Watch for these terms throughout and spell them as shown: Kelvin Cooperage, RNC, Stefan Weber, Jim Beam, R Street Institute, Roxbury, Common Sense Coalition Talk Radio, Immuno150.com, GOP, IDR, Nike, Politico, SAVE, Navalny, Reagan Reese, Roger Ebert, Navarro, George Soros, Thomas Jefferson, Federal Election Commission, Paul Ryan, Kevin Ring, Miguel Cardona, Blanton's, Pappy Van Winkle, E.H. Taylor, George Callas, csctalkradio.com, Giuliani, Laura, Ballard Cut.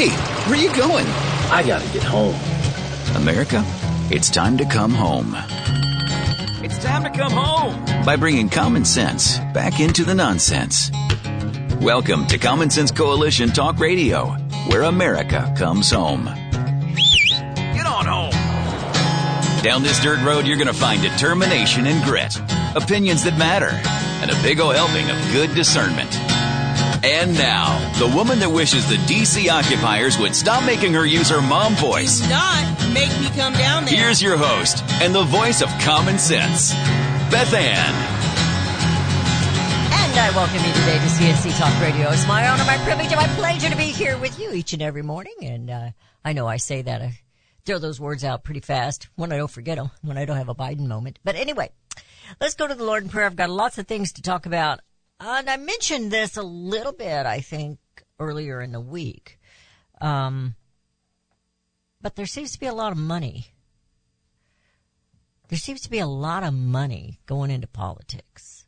Hey, where are you going? I gotta get home. America, it's time to come home. It's time to come home. By bringing common sense back into the nonsense. Welcome to Common Sense Coalition Talk Radio, where America comes home. Get on home. Down this dirt road, you're gonna find determination and grit, opinions that matter, and a big old helping of good discernment. And now, the woman that wishes the D.C. occupiers would stop making her use her mom voice. Do not make me come down there. Here's your host and the voice of common sense, Beth Ann. And I welcome you today to CSC Talk Radio. It's my honor, my privilege, and my pleasure to be here with you each and every morning. And I know I say that. I throw those words out pretty fast when I don't forget them, when I don't have a Biden moment. But anyway, let's go to the Lord in prayer. I've got lots of things to talk about. And I mentioned this a little bit, I think, earlier in the week. But there seems to be a lot of money. There seems to be a lot of money going into politics.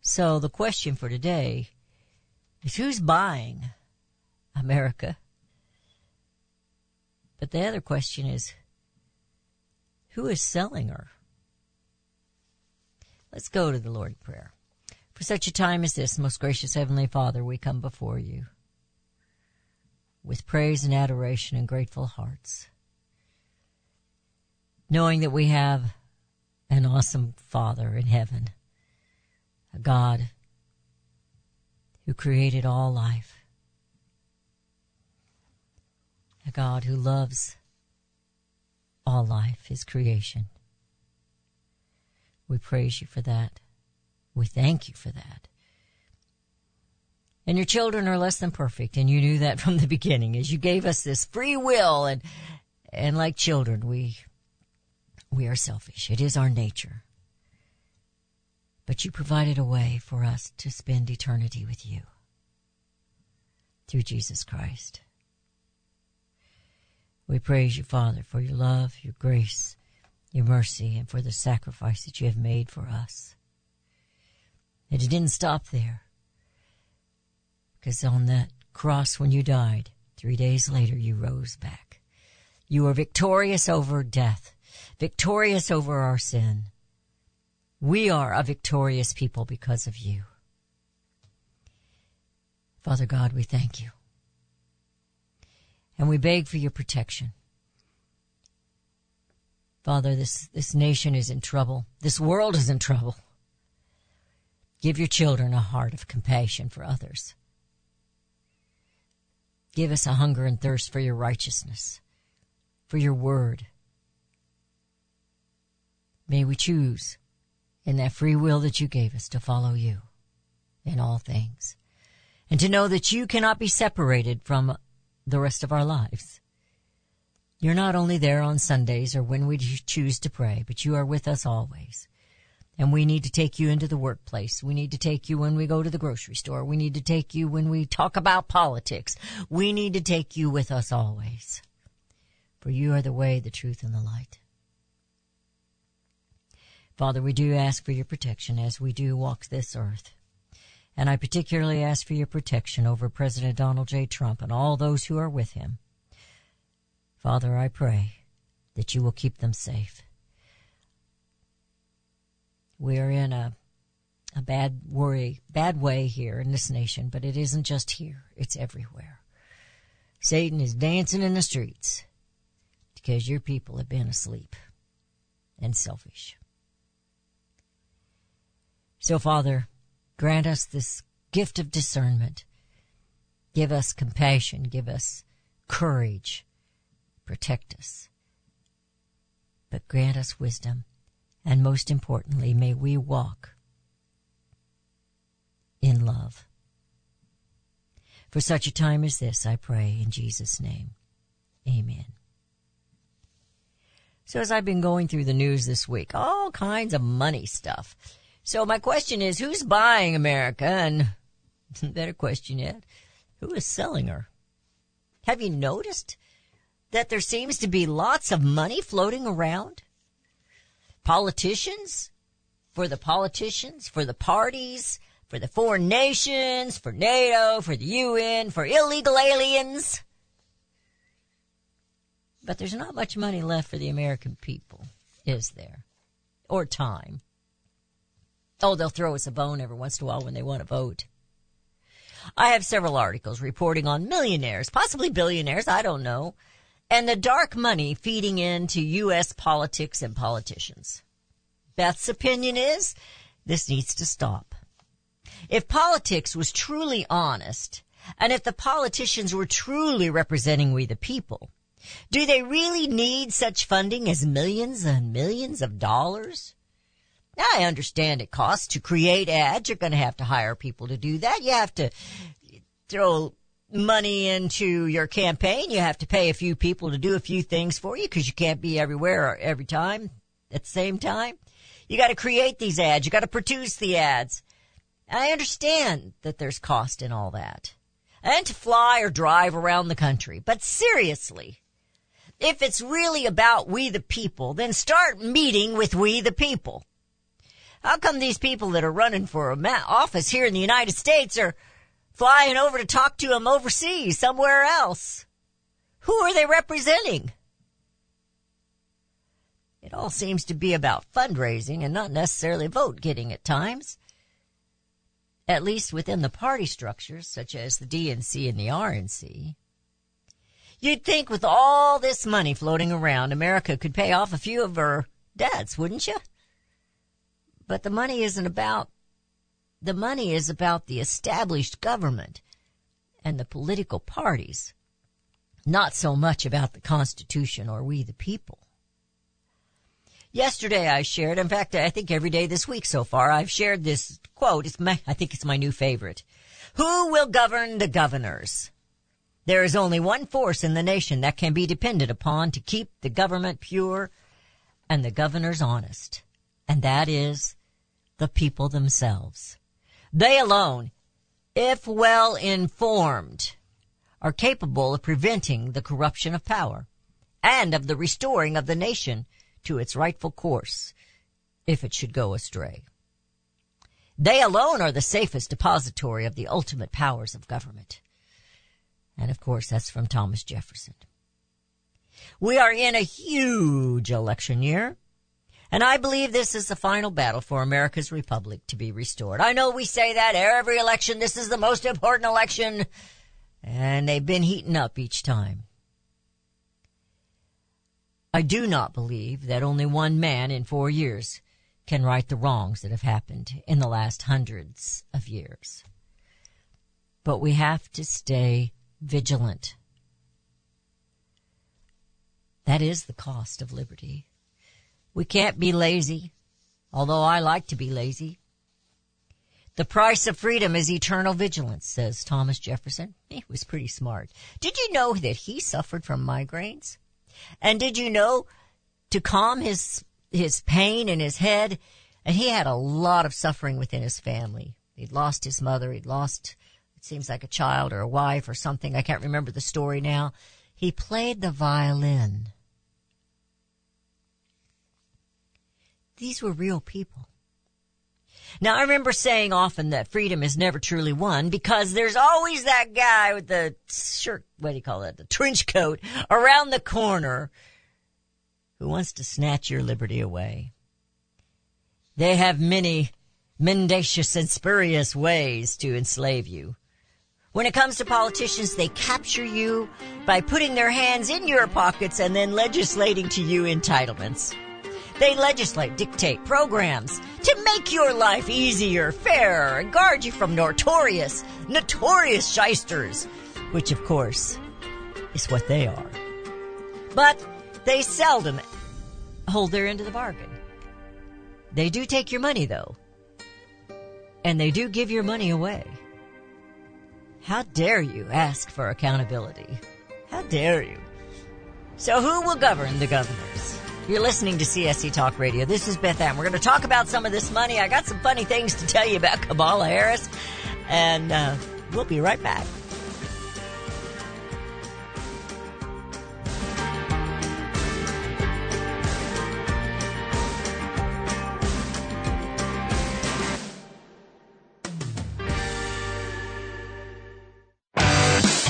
So the question for today is, who's buying America? But the other question is, who is selling her? Let's go to the Lord in prayer. For such a time as this, most gracious Heavenly Father, we come before you with praise and adoration and grateful hearts, knowing that we have an awesome Father in heaven, a God who created all life, a God who loves all life, His creation. We praise you for that. We thank you for that. And your children are less than perfect, and you knew that from the beginning as you gave us this free will. And like children, we are selfish. It is our nature. But you provided a way for us to spend eternity with you through Jesus Christ. We praise you, Father, for your love, your grace, your mercy, and for the sacrifice that you have made for us. And it didn't stop there, because on that cross when you died, 3 days later you rose back. You were victorious over death, victorious over our sin. We are a victorious people because of you. Father God, we thank you. And we beg for your protection. Father, this nation is in trouble. This world is in trouble. Give your children a heart of compassion for others. Give us a hunger and thirst for your righteousness, for your word. May we choose in that free will that you gave us to follow you in all things, and to know that you cannot be separated from the rest of our lives. You're not only there on Sundays or when we choose to pray, but you are with us always. And we need to take you into the workplace. We need to take you when we go to the grocery store. We need to take you when we talk about politics. We need to take you with us always. For you are the way, the truth, and the light. Father, we do ask for your protection as we do walk this earth. And I particularly ask for your protection over President Donald J. Trump and all those who are with him. Father, I pray that you will keep them safe. We are in a bad way here in this nation, but it isn't just here. It's everywhere. Satan is dancing in the streets because your people have been asleep and selfish. So, Father, grant us this gift of discernment. Give us compassion. Give us courage. Protect us. But grant us wisdom. And most importantly, may we walk in love. For such a time as this, I pray in Jesus' name. Amen. So as I've been going through the news this week, all kinds of money stuff. So my question is, who's buying America? And better question yet, who is selling her? Have you noticed that there seems to be lots of money floating around? Politicians, for the parties, for the foreign nations, for NATO, for the UN, for illegal aliens. But there's not much money left for the American people, is there? Or time. Oh, they'll throw us a bone every once in a while when they want to vote. I have several articles reporting on millionaires, possibly billionaires, I don't know, and the dark money feeding into U.S. politics and politicians. Beth's opinion is this needs to stop. If politics was truly honest, and if the politicians were truly representing we the people, do they really need such funding as millions and millions of dollars? Now, I understand it costs to create ads. You're going to have to hire people to do that. You have to throw money into your campaign. You have to pay a few people to do a few things for you because you can't be everywhere or every time at the same time. You got to create these ads. You got to produce the ads. I understand that there's cost in all that and to fly or drive around the country. But seriously, if it's really about we the people, then start meeting with we the people. How come these people that are running for office here in the United States are flying over to talk to them overseas, somewhere else? Who are they representing? It all seems to be about fundraising and not necessarily vote getting at times, at least within the party structures such as the DNC and the RNC. You'd think with all this money floating around, America could pay off a few of her debts, wouldn't you? But the money isn't about, the money is about the established government and the political parties, not so much about the Constitution or we the people. Yesterday I shared, in fact, I think every day this week so far, I've shared this quote. I think it's my new favorite. Who will govern the governors? There is only one force in the nation that can be depended upon to keep the government pure and the governors honest. And that is the people themselves. They alone, if well informed, are capable of preventing the corruption of power and of the restoring of the nation to its rightful course if it should go astray. They alone are the safest depository of the ultimate powers of government. And of course, that's from Thomas Jefferson. We are in a huge election year. And I believe this is the final battle for America's republic to be restored. I know we say that every election, this is the most important election, and they've been heating up each time. I do not believe that only one man in 4 years can right the wrongs that have happened in the last hundreds of years. But we have to stay vigilant. That is the cost of liberty. We can't be lazy, although I like to be lazy. The price of freedom is eternal vigilance, says Thomas Jefferson. He was pretty smart. Did you know that he suffered from migraines? And did you know to calm his pain in his head? And he had a lot of suffering within his family. He'd lost his mother. He'd lost, it seems like a child or a wife or something. I can't remember the story now. He played the violin. These were real people. Now, I remember saying often that freedom is never truly won because there's always that guy with the shirt, what do you call it, the trench coat around the corner who wants to snatch your liberty away. They have many mendacious and spurious ways to enslave you. When it comes to politicians, they capture you by putting their hands in your pockets and then legislating to you entitlements. They legislate, dictate programs to make your life easier, fairer, and guard you from notorious shysters, which, of course, is what they are. But they seldom hold their end of the bargain. They do take your money, though, and they do give your money away. How dare you ask for accountability? How dare you? So who will govern the governors? You're listening to CSC Talk Radio. This is Beth Ann. We're going to talk about some of this money. I got some funny things to tell you about Kamala Harris, and we'll be right back.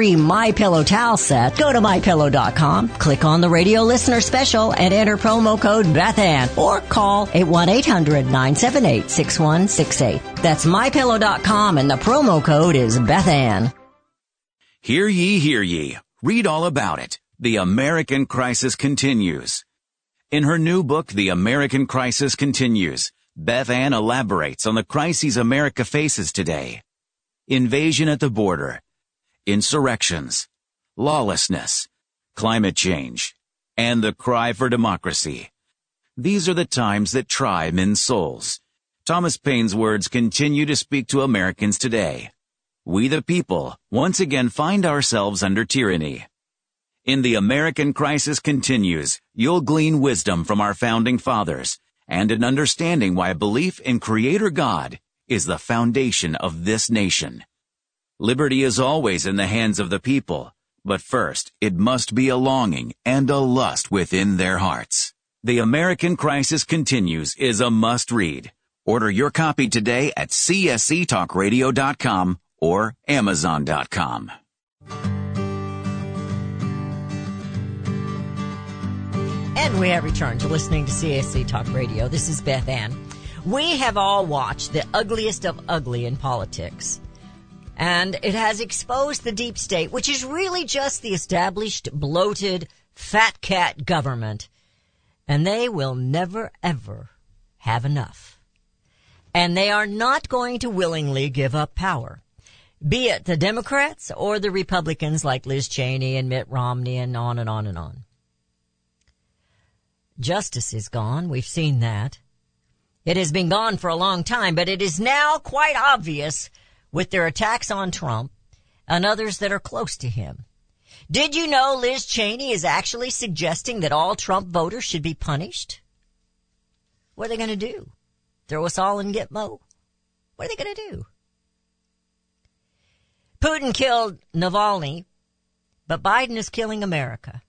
MyPillow towel set, go to MyPillow.com, click on the Radio Listener Special, and enter promo code BethAnn, or call 1-800-978-6168. That's MyPillow.com, and the promo code is BethAnn. Hear ye, hear ye. Read all about it. The American Crisis Continues. In her new book, The American Crisis Continues, Beth Ann elaborates on the crises America faces today. Invasion at the border, insurrections, lawlessness, climate change, and the cry for democracy. These are the times that try men's souls. Thomas Paine's words continue to speak to Americans today. We the people once again find ourselves under tyranny. In The American Crisis Continues, you'll glean wisdom from our founding fathers and an understanding why belief in Creator God is the foundation of this nation. Liberty is always in the hands of the people, but first, it must be a longing and a lust within their hearts. The American Crisis Continues is a must-read. Order your copy today at csctalkradio.com or amazon.com. And we have returned to listening to CSC Talk Radio. This is Beth Ann. We have all watched the ugliest of ugly in politics. And it has exposed the deep state, which is really just the established, bloated, fat cat government. And they will never, ever have enough. And they are not going to willingly give up power, be it the Democrats or the Republicans like Liz Cheney and Mitt Romney and on and on and on. Justice is gone. We've seen that. It has been gone for a long time, but it is now quite obvious with their attacks on Trump and others that are close to him. Did you know Liz Cheney is actually suggesting that all Trump voters should be punished? What are they going to do? Throw us all in Gitmo? What are they going to do? Putin killed Navalny, but Biden is killing America.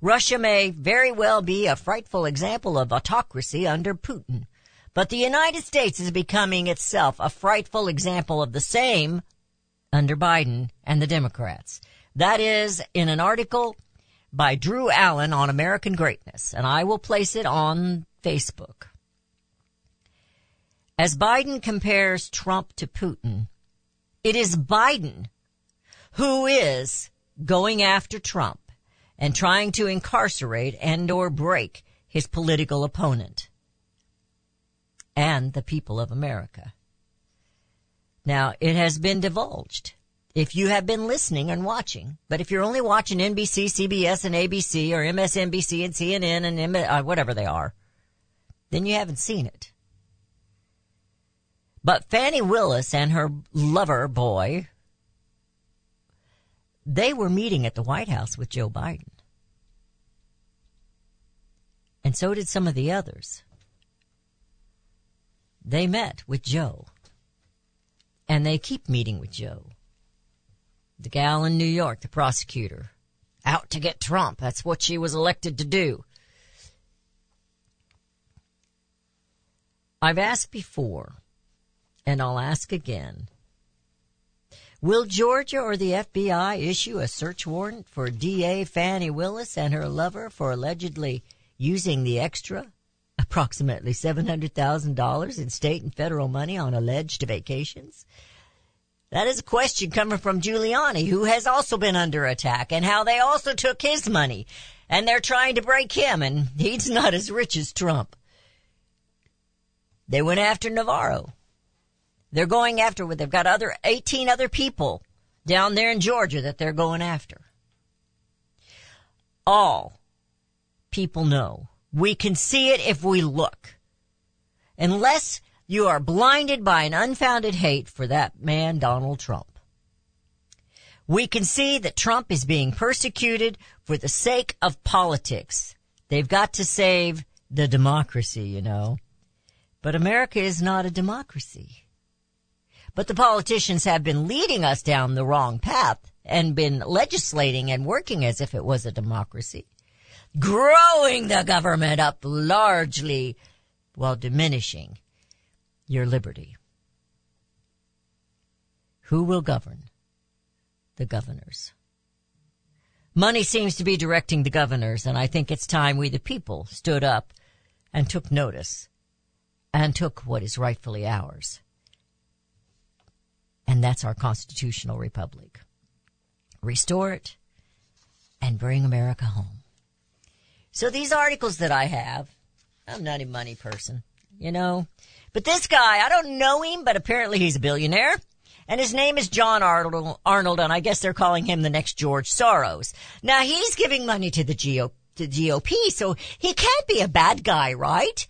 Russia may very well be a frightful example of autocracy under Putin. But the United States is becoming itself a frightful example of the same under Biden and the Democrats. That is in an article by Drew Allen on American Greatness, and I will place it on Facebook. As Biden compares Trump to Putin, it is Biden who is going after Trump and trying to incarcerate and or break his political opponent and the people of America. Now, it has been divulged, if you have been listening and watching, but if you're only watching NBC, CBS, and ABC, or MSNBC, and CNN, and whatever they are, then you haven't seen it. But Fannie Willis and her lover boy They were meeting at the White House with Joe Biden. And so did some of the others. They met with Joe. And they keep meeting with Joe. The gal in New York, the prosecutor, out to get Trump. That's what she was elected to do. I've asked before, and I'll ask again. Will Georgia or the FBI issue a search warrant for DA Fannie Willis and her lover for allegedly using the extra, approximately $700,000 in state and federal money on alleged vacations? That is a question coming from Giuliani, who has also been under attack, and how they also took his money, and they're trying to break him, and he's not as rich as Trump. They went after Navarro. They're going after, they've got 18 other people down there in Georgia that they're going after. All people know. We can see it if we look. Unless you are blinded by an unfounded hate for that man, Donald Trump. We can see that Trump is being persecuted for the sake of politics. They've got to save the democracy, you know. But America is not a democracy. But the politicians have been leading us down the wrong path and been legislating and working as if it was a democracy. Growing the government up largely while diminishing your liberty. Who will govern? The governors. Money seems to be directing the governors, and I think it's time we, the people, stood up and took notice and took what is rightfully ours. And that's our constitutional republic. Restore it and bring America home. So these articles that I have, I'm not a money person, you know. But this guy, I don't know him, but apparently he's a billionaire. And his name is John Arnold, and I guess they're calling him the next George Soros. Now, he's giving money to the GOP, so he can't be a bad guy, right?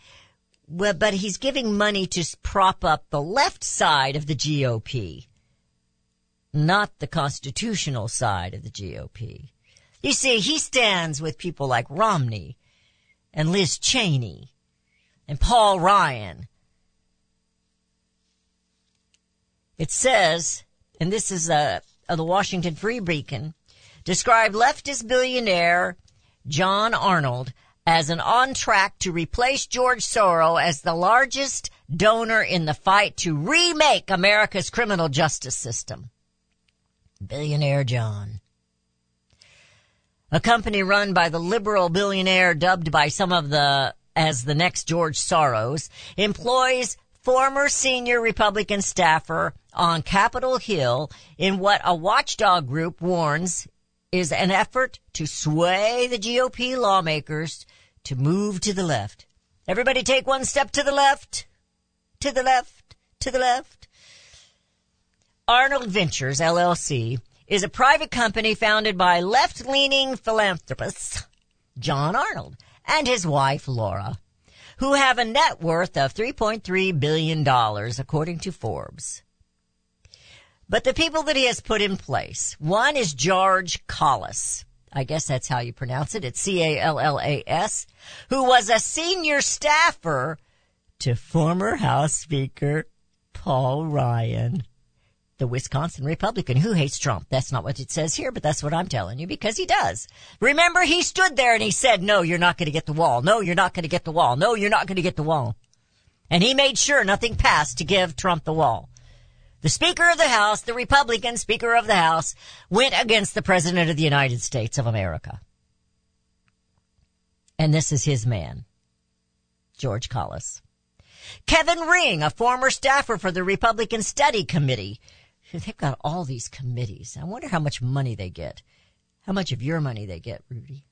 Well, but he's giving money to prop up the left side of the GOP, not the constitutional side of the GOP. You see, he stands with people like Romney and Liz Cheney and Paul Ryan. It says, and this is the Washington Free Beacon, described leftist billionaire John Arnold as an on-track to replace George Soros as the largest donor in the fight to remake America's criminal justice system. Billionaire John. A company run by the liberal billionaire, dubbed by some of the as the next George Soros, employs former senior Republican staffer on Capitol Hill in what a watchdog group warns is an effort to sway the GOP lawmakers to move to the left. Everybody take one step to the left, to the left, to the left. Arnold Ventures, LLC, is a private company founded by left-leaning philanthropist John Arnold and his wife, Laura, who have a net worth of $3.3 billion, according to Forbes. But the people that he has put in place, one is George Callas. I guess that's how you pronounce it. It's C-A-L-L-A-S, who was a senior staffer to former House Speaker Paul Ryan, the Wisconsin Republican who hates Trump. That's not what it says here, but that's what I'm telling you, because he does. Remember, he stood there and he said, no, you're not going to get the wall. No, you're not going to get the wall. No, you're not going to get the wall. And he made sure nothing passed to give Trump the wall. The Speaker of the House, the Republican Speaker of the House, went against the President of the United States of America. And this is his man, George Callas. Kevin Ring, a former staffer for the Republican Study Committee. They've got all these committees. I wonder how much money they get. How much of your money they get, Rudy.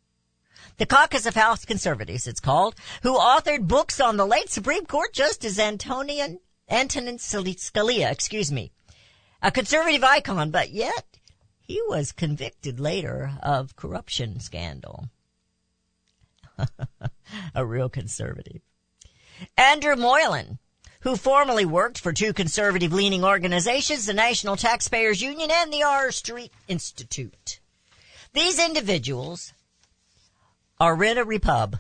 The Caucus of House Conservatives, it's called, who authored books on the late Supreme Court Justice Antonin Scalia, a conservative icon, but yet he was convicted later of corruption scandal. A real conservative. Andrew Moylan, who formerly worked for two conservative-leaning organizations, the National Taxpayers Union and the R Street Institute. These individuals are rent-a-repub.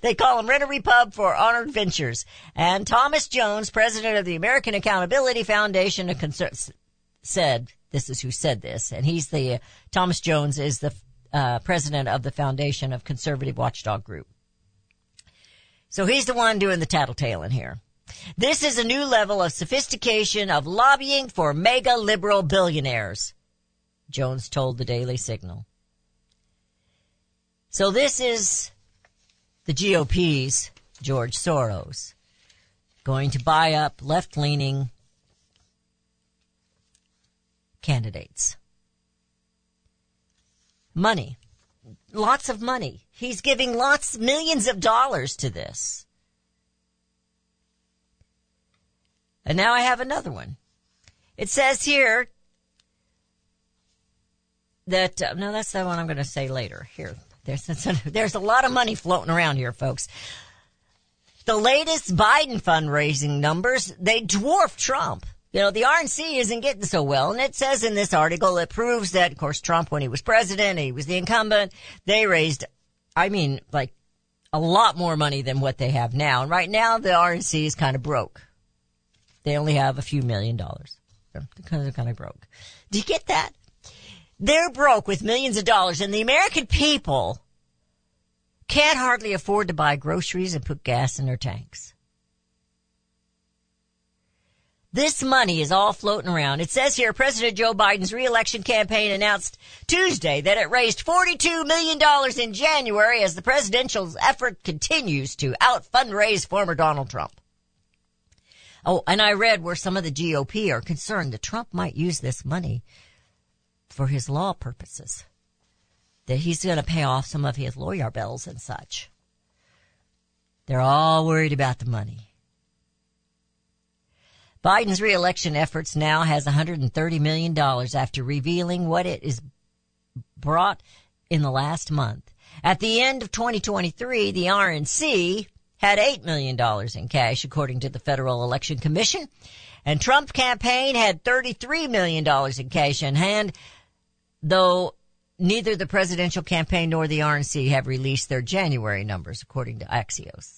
They call them rent-a-repub for honored ventures. And Thomas Jones, president of the American Accountability Foundation, said, this is who said this, and he's the, Thomas Jones is the president of the Foundation of Conservative Watchdog Group. So he's the one doing the tattletaling here. This is a new level of sophistication of lobbying for mega liberal billionaires, Jones told the Daily Signal. So this is the GOP's George Soros going to buy up left-leaning candidates. Money. Lots of money. He's giving millions of dollars to this. And now I have another one. It says here that, no, that's the one I'm going to say later. Here, there's a lot of money floating around here, folks. The latest Biden fundraising numbers, they dwarf Trump. You know, the RNC isn't getting so well, and it says in this article, it proves that, of course, Trump, when he was president, he was the incumbent, they raised, a lot more money than what they have now. And right now, the RNC is kind of broke. They only have a few $1,000,000. They're kind of broke. Do you get that? They're broke with millions of dollars, and the American people can't hardly afford to buy groceries and put gas in their tanks. This money is all floating around. It says here, President Joe Biden's reelection campaign announced Tuesday that it raised $42 million in January as the presidential effort continues to out-fundraise former Donald Trump. Oh, and I read where some of the GOP are concerned that Trump might use this money for his law purposes, that he's going to pay off some of his lawyer bills and such. They're all worried about the money. Biden's reelection efforts now has $130 million after revealing what it is brought in the last month. At the end of 2023, the RNC had $8 million in cash, according to the Federal Election Commission, and Trump's campaign had $33 million in cash in hand, though neither the presidential campaign nor the RNC have released their January numbers, according to Axios.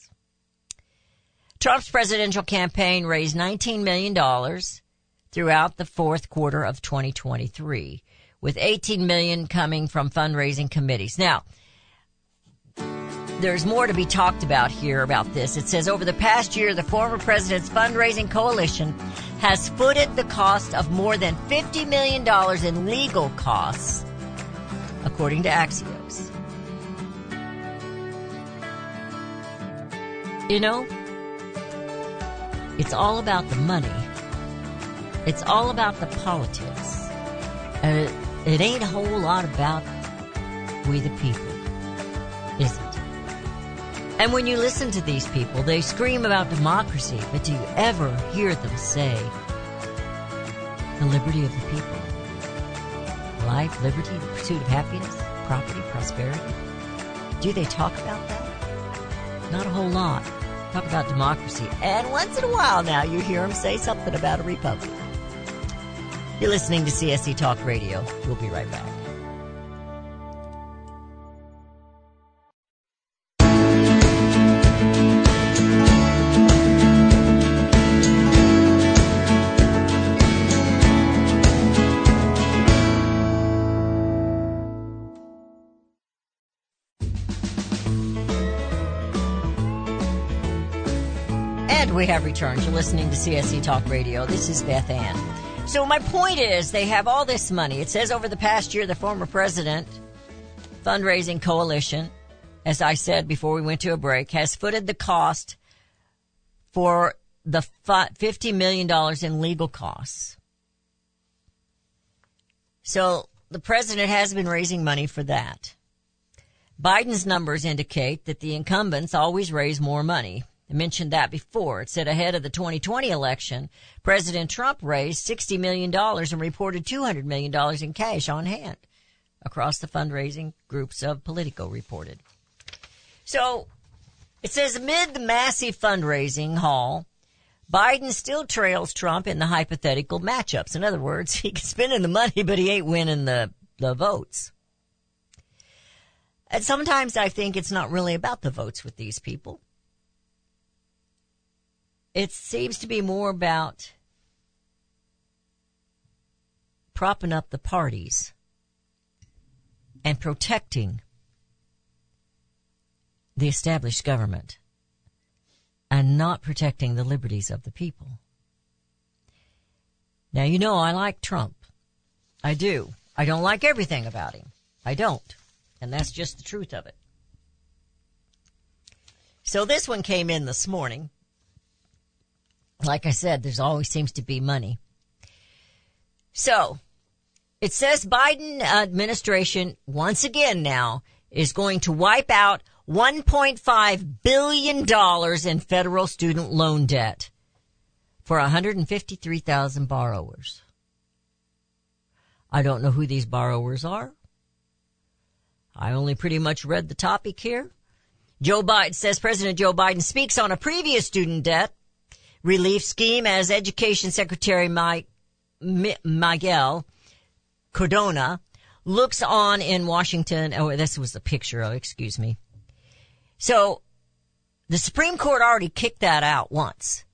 Trump's presidential campaign raised $19 million throughout the fourth quarter of 2023, with $18 million coming from fundraising committees. Now, there's more to be talked about here about this. It says, over the past year, the former president's fundraising coalition has footed the cost of more than $50 million in legal costs, according to Axios. You know, it's all about the money. It's all about the politics. And it ain't a whole lot about we the people, is it? And when you listen to these people, they scream about democracy, but do you ever hear them say, the liberty of the people? Life, liberty, the pursuit of happiness, property, prosperity? Do they talk about that? Not a whole lot. Talk about democracy. And once in a while now, you hear him say something about a republic. You're listening to CSC Talk Radio. We'll be right back. We have returned. You're listening to CSC Talk Radio. This is Beth Ann. So my point is, they have all this money. It says over the past year, the former president fundraising coalition, as I said before we went to a break, has footed the cost for the $50 million in legal costs. So the president has been raising money for that. Biden's numbers indicate that the incumbents always raise more money. I mentioned that before. It said ahead of the 2020 election, President Trump raised $60 million and reported $200 million in cash on hand across the fundraising groups of Politico reported. So It says, amid the massive fundraising haul, Biden still trails Trump in the hypothetical matchups. In other words, he's spending the money, but he ain't winning the votes. And sometimes I think it's not really about the votes with these people. It seems to be more about propping up the parties and protecting the established government and not protecting the liberties of the people. Now, you know, I like Trump. I do. I don't like everything about him. I don't. And that's just the truth of it. So this one came in this morning. Like I said, there's always seems to be money. So it says Biden administration once again now is going to wipe out $1.5 billion in federal student loan debt for 153,000 borrowers. I don't know who these borrowers are. I only pretty much read the topic here. Joe Biden says President Joe Biden speaks on a previous student debt relief scheme as Education Secretary Miguel Cardona looks on in Washington. Oh, this was the picture. Oh, excuse me. So the Supreme Court already kicked that out once,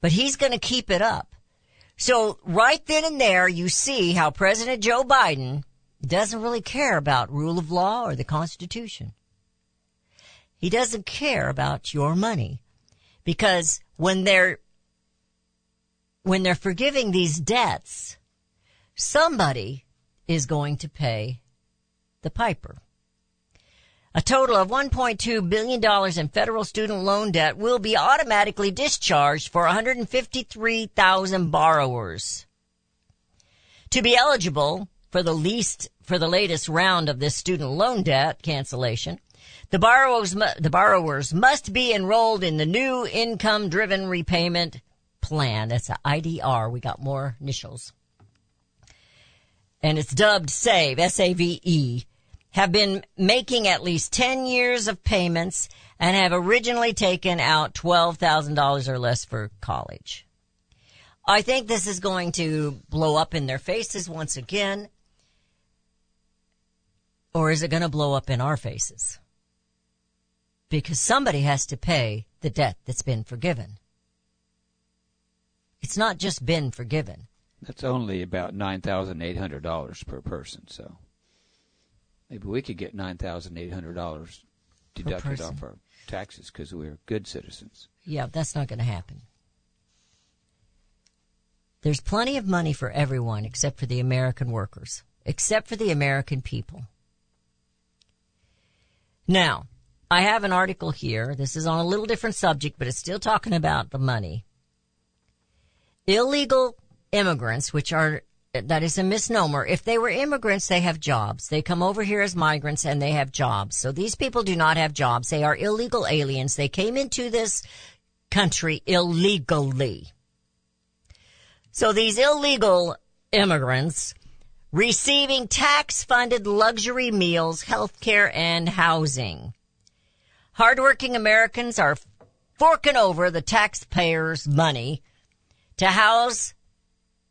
but he's going to keep it up. So right then and there, you see how President Joe Biden doesn't really care about rule of law or the Constitution. He doesn't care about your money because when they're forgiving these debts, somebody is going to pay the piper. A total of $1.2 billion in federal student loan debt will be automatically discharged for 153,000 borrowers. To be eligible for the latest round of this student loan debt cancellation, the borrowers must be enrolled in the new income-driven repayment plan. That's an IDR. We got more initials. And it's dubbed SAVE, S-A-V-E. Have been making at least 10 years of payments and have originally taken out $12,000 or less for college. I think this is going to blow up in their faces once again. Or is it going to blow up in our faces? Because somebody has to pay the debt that's been forgiven. It's not just been forgiven. That's only about $9,800 per person, so. Maybe we could get $9,800 deducted off our taxes because we're good citizens. Yeah, that's not going to happen. There's plenty of money for everyone except for the American workers, except for the American people. Now, I have an article here. This is on a little different subject, but it's still talking about the money. Illegal immigrants, that is a misnomer. If they were immigrants, they have jobs. They come over here as migrants and they have jobs. So these people do not have jobs. They are illegal aliens. They came into this country illegally. So these illegal immigrants receiving tax-funded luxury meals, health care, and housing. Hardworking Americans are forking over the taxpayers' money to house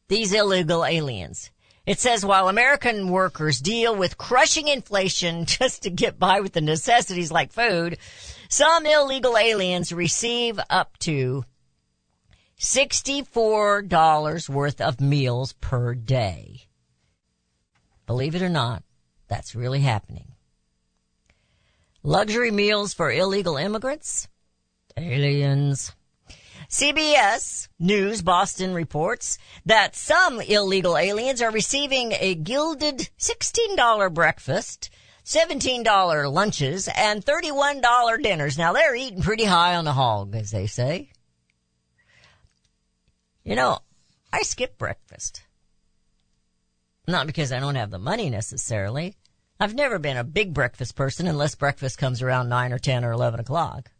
these illegal aliens. It says while American workers deal with crushing inflation just to get by with the necessities like food, some illegal aliens receive up to $64 worth of meals per day. Believe it or not, that's really happening. Luxury meals for illegal immigrants, aliens. CBS News Boston reports that some illegal aliens are receiving a gilded $16 breakfast, $17 lunches, and $31 dinners. Now, they're eating pretty high on the hog, as they say. You know, I skip breakfast. Not because I don't have the money necessarily. I've never been a big breakfast person unless breakfast comes around 9 or 10 or 11 o'clock.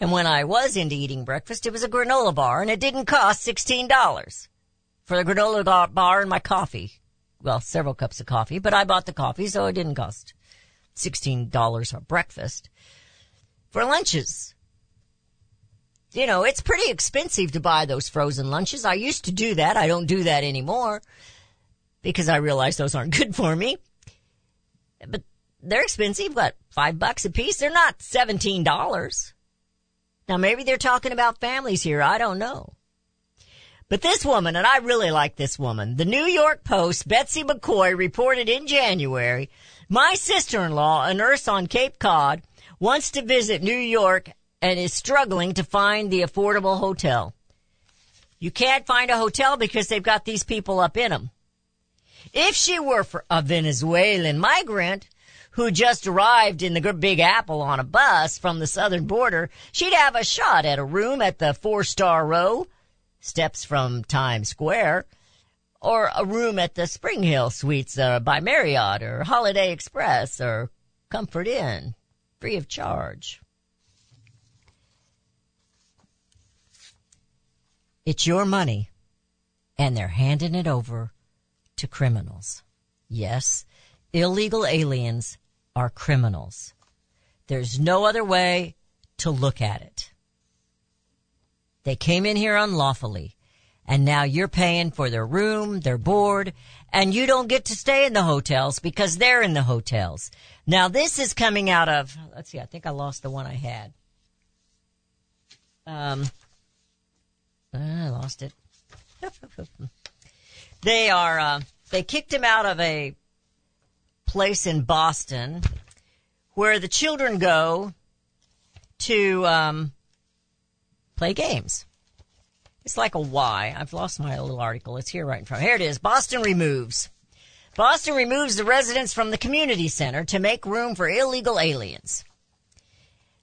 And when I was into eating breakfast, it was a granola bar, and it didn't cost $16 for the granola bar and my coffee. Well, several cups of coffee, but I bought the coffee, so it didn't cost $16 for breakfast, for lunches. You know, it's pretty expensive to buy those frozen lunches. I used to do that. I don't do that anymore because I realize those aren't good for me. But they're expensive, what, $5 a piece? They're not $17. Now, maybe they're talking about families here. I don't know. But this woman, and I really like this woman, the New York Post, Betsy McCoy, reported in January, my sister-in-law, a nurse on Cape Cod, wants to visit New York and is struggling to find the affordable hotel. You can't find a hotel because they've got these people up in them. If she were a Venezuelan migrant who just arrived in the Big Apple on a bus from the southern border, she'd have a shot at a room at the four-star row, steps from Times Square, or a room at the Spring Hill Suites by Marriott or Holiday Express or Comfort Inn, free of charge. It's your money, and they're handing it over to criminals. Yes, illegal aliens are criminals. There's no other way to look at it. They came in here unlawfully, and now you're paying for their room, their board, and you don't get to stay in the hotels because they're in the hotels. Now, this is coming out of, let's see, I think I lost the one I had. I lost it. They are, they kicked him out of a place in Boston where the children go to, play games. It's like a Y. I've lost my little article. It's here right in front. Here it is. Boston removes the residents from the community center to make room for illegal aliens.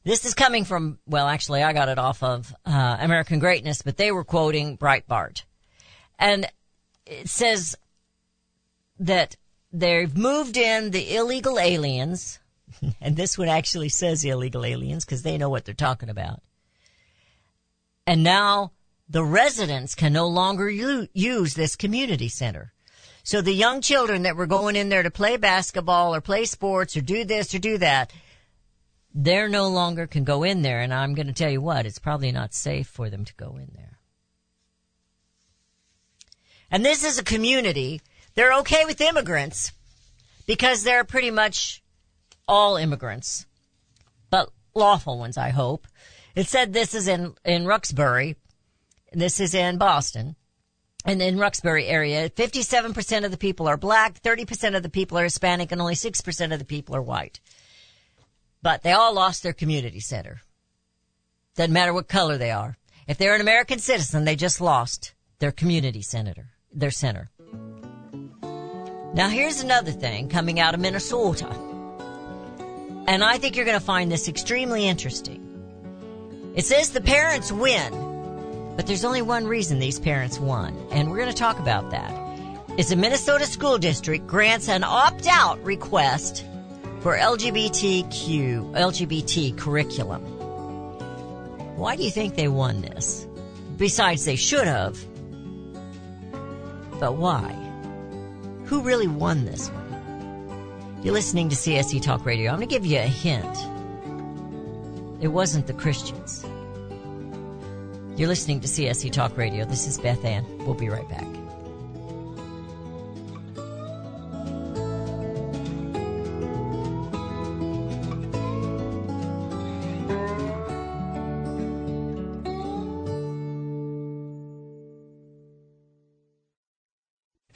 This is coming from, well, actually, I got it off of American Greatness, but they were quoting Breitbart. And it says that they've moved in the illegal aliens, and this one actually says illegal aliens because they know what they're talking about. And now the residents can no longer use this community center. So the young children that were going in there to play basketball or play sports or do this or do that, they're no longer can go in there. And I'm going to tell you what, it's probably not safe for them to go in there. And this is a community. They're okay with immigrants because they're pretty much all immigrants, but lawful ones, I hope. It said this is in Roxbury. This is in Boston. And in Roxbury area, 57% of the people are black, 30% of the people are Hispanic, and only 6% of the people are white. But they all lost their community center. Doesn't matter what color they are. If they're an American citizen, they just lost their community center, their center. Now, here's another thing coming out of Minnesota. And I think you're going to find this extremely interesting. It says the parents win, but there's only one reason these parents won, and we're going to talk about that. It's a Minnesota school district grants an opt-out request for LGBT curriculum. Why do you think they won this? Besides, they should have, but why? Who really won this one? You're listening to CSC Talk Radio. I'm going to give you a hint. It wasn't the Christians. You're listening to CSC Talk Radio. This is Beth Ann. We'll be right back.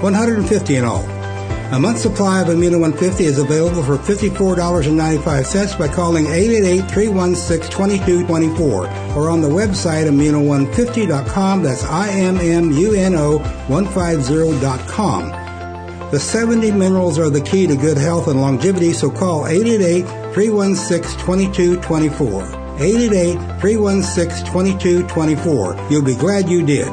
150 in all. A month's supply of Immuno 150 is available for $54.95 by calling 888-316-2224 or on the website Immuno150.com. That's IMMUNO150.com. The 70 minerals are the key to good health and longevity, so call 888-316-2224. 888-316-2224. You'll be glad you did.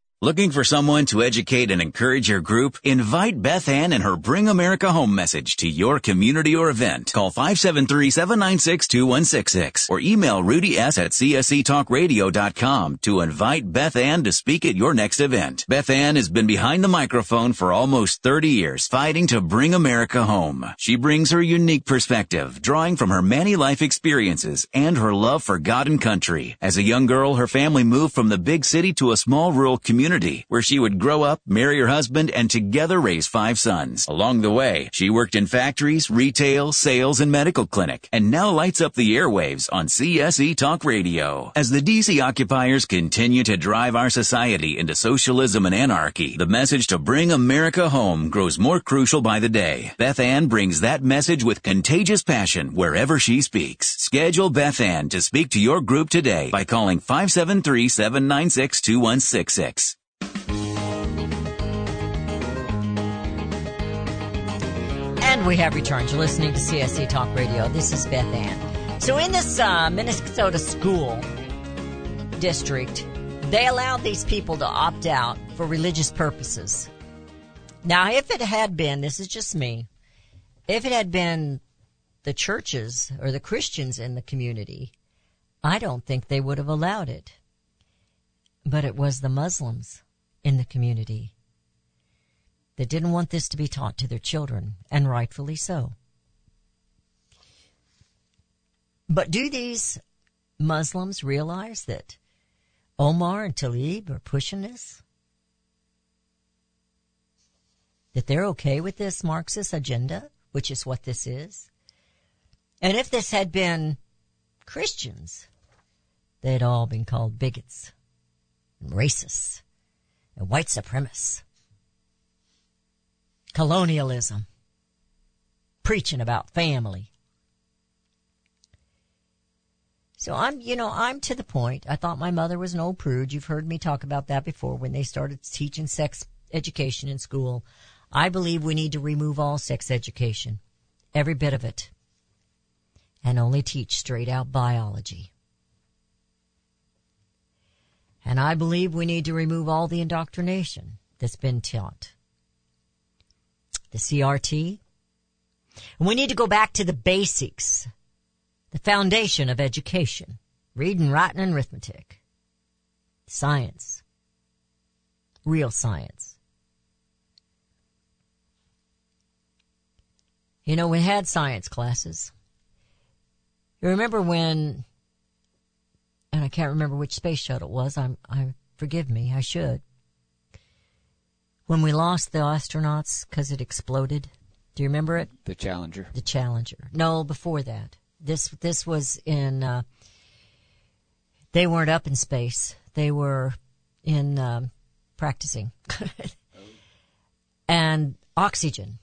Looking for someone to educate and encourage your group? Invite Beth Ann and her Bring America Home message to your community or event. Call 573-796-2166 or email Rudy S. at csctalkradio.com to invite Beth Ann to speak at your next event. Beth Ann has been behind the microphone for almost 30 years, fighting to bring America home. She brings her unique perspective, drawing from her many life experiences and her love for God and country. As a young girl, her family moved from the big city to a small rural community, where she would grow up, marry her husband, and together raise 5 sons. Along the way, she worked in factories, retail, sales, and medical clinic, and now lights up the airwaves on CSE Talk Radio. As the DC occupiers continue to drive our society into socialism and anarchy, the message to bring America home grows more crucial by the day. Beth Ann brings that message with contagious passion wherever she speaks. Schedule Beth Ann to speak to your group today by calling 573-796-2166. And we have returned. You're listening to CSC Talk Radio. This is Beth Ann. So in this Minnesota school district, they allowed these people to opt out for religious purposes. Now, if it had been, this is just me, if it had been the churches or the Christians in the community, I don't think they would have allowed it. But it was the Muslims in the community that didn't want this to be taught to their children, and rightfully so. But do these Muslims realize that Omar and Talib are pushing this? That they're okay with this Marxist agenda, which is what this is? And if this had been Christians, they'd all been called bigots and racists and white supremacists. Colonialism, preaching about family. So I'm to the point. I thought my mother was an old prude. You've heard me talk about that before when they started teaching sex education in school. I believe we need to remove all sex education, every bit of it. and only teach straight-out biology. And I believe we need to remove all the indoctrination that's been taught. The CRT. And we need to go back to the basics, the foundation of education, reading, writing, and arithmetic, science, real science. You know, we had science classes. You remember when, and I can't remember which space shuttle it was, forgive me, I should, when we lost the astronauts because it exploded. Do you remember it? The Challenger. The Challenger. No, before that. This was in, they weren't up in space. They were in practicing. And oxygen,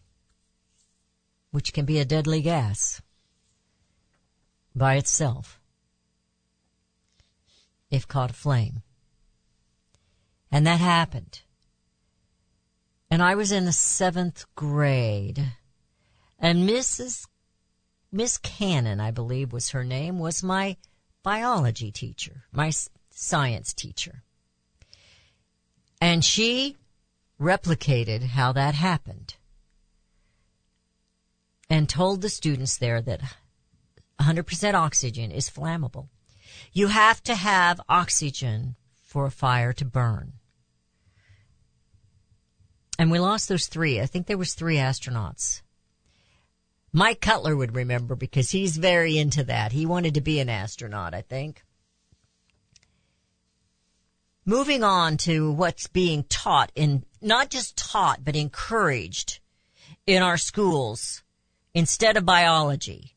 which can be a deadly gas by itself if caught aflame. And that happened. And I was in the 7th grade. And Miss Cannon, I believe was her name, was my biology teacher, my science teacher. And she replicated how that happened and told the students there that 100% oxygen is flammable. You have to have oxygen for a fire to burn. And we lost those three. I think there was 3 astronauts. Mike Cutler would remember because he's very into that. He wanted to be an astronaut, I think. Moving on to what's being taught, in not just taught, but encouraged in our schools instead of biology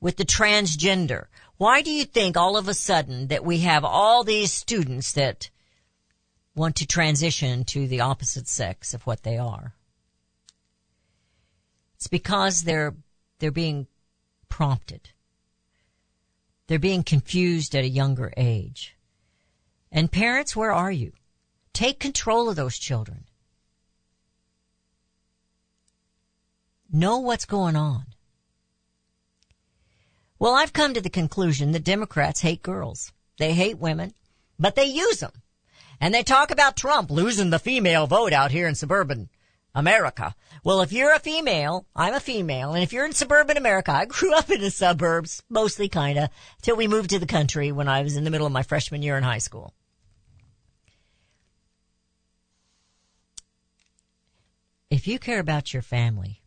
with the transgender. Why do you think all of a sudden that we have all these students that want to transition to the opposite sex of what they are? It's because they're being prompted. They're being confused at a younger age. And parents, where are you? Take control of those children. Know what's going on. Well, I've come to the conclusion that Democrats hate girls. They hate women, but they use them. And they talk about Trump losing the female vote out here in suburban America. Well, if you're a female, I'm a female, and if you're in suburban America, I grew up in the suburbs, mostly kind of, till we moved to the country when I was in the middle of my freshman year in high school. If you care about your family,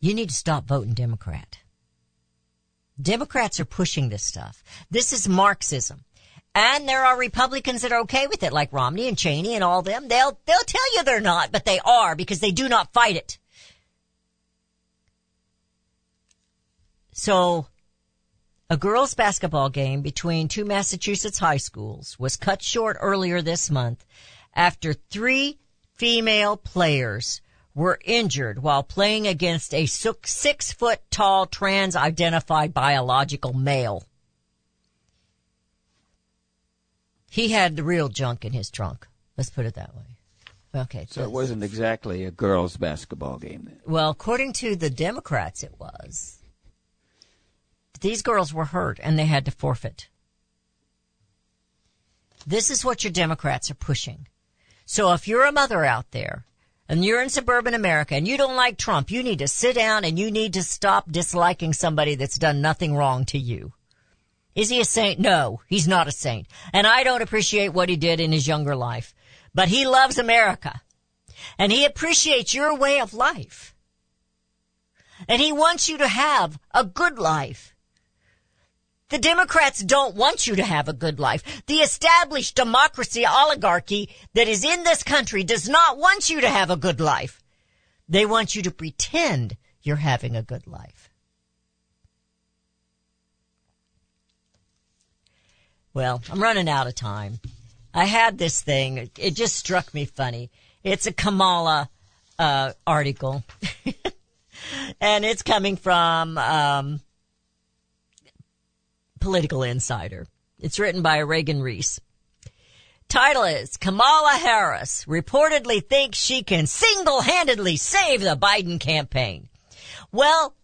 you need to stop voting Democrat. Democrats are pushing this stuff. This is Marxism. And there are Republicans that are okay with it, like Romney and Cheney and all them. They'll tell you they're not, but they are because they do not fight it. So a girls' basketball game between 2 Massachusetts high schools was cut short earlier this month after 3 female players were injured while playing against a 6-foot-tall trans-identified biological male. He had the real junk in his trunk. Let's put it that way. Okay. So it wasn't exactly a girls' basketball game then. Well, according to the Democrats, it was. These girls were hurt, and they had to forfeit. This is what your Democrats are pushing. So if you're a mother out there, and you're in suburban America, and you don't like Trump, you need to sit down, and you need to stop disliking somebody that's done nothing wrong to you. Is he a saint? No, he's not a saint. And I don't appreciate what he did in his younger life. But he loves America. And he appreciates your way of life. And he wants you to have a good life. The Democrats don't want you to have a good life. The established democracy oligarchy that is in this country does not want you to have a good life. They want you to pretend you're having a good life. Well, I'm running out of time. I had this thing. It just struck me funny. It's a Kamala article, and it's coming from Political Insider. It's written by Reagan Reese. Title is, Kamala Harris reportedly thinks she can single-handedly save the Biden campaign. Well,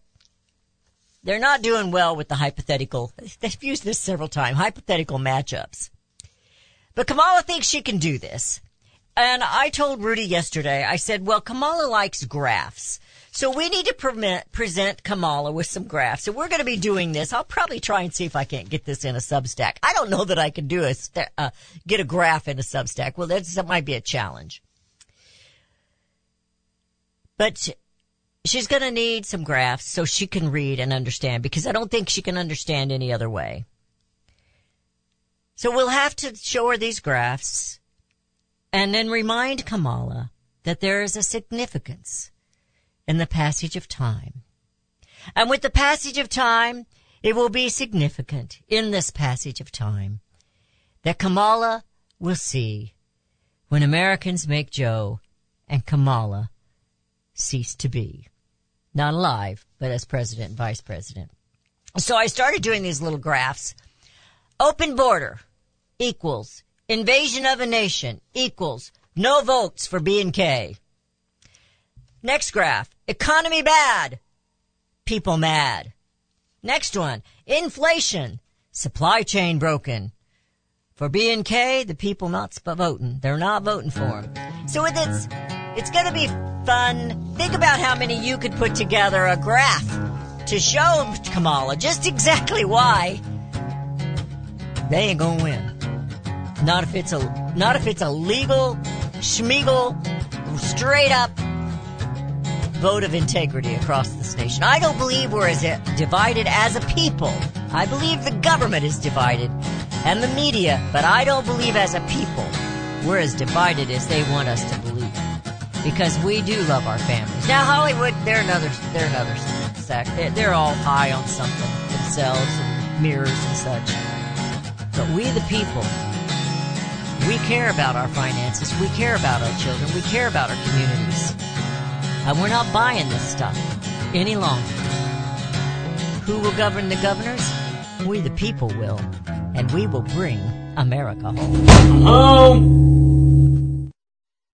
They're not doing well with the hypothetical. They've used this several times, hypothetical matchups. But Kamala thinks she can do this. And I told Rudy yesterday, I said, well, Kamala likes graphs. So we need to present Kamala with some graphs. So we're going to be doing this. I'll probably try and see if I can't get this in a Substack. I don't know that I can do get a graph in a Substack. Well, that might be a challenge. But she's going to need some graphs so she can read and understand, because I don't think she can understand any other way. So we'll have to show her these graphs and then remind Kamala that there is a significance in the passage of time. And with the passage of time, it will be significant in this passage of time that Kamala will see when Americans make Joe and Kamala cease to be. Not alive, but as president and vice president. So I started doing these little graphs. Open border equals invasion of a nation equals no votes for B&K. Next graph, economy bad, people mad. Next one, inflation, supply chain broken. For B&K, the people not voting. They're not voting for them. So it's going to be fun. Think about how many you could put together a graph to show Kamala just exactly why they ain't gonna win. Not if it's a legal, schmegal, straight up vote of integrity across this nation. I don't believe we're as divided as a people. I believe the government is divided and the media, but I don't believe as a people we're as divided as they want us to believe. Because we do love our families. Now Hollywood, they're another sect. They're all high on something themselves, and mirrors and such. But we the people, we care about our finances, we care about our children, we care about our communities. And we're not buying this stuff any longer. Who will govern the governors? We the people will. And we will bring America home.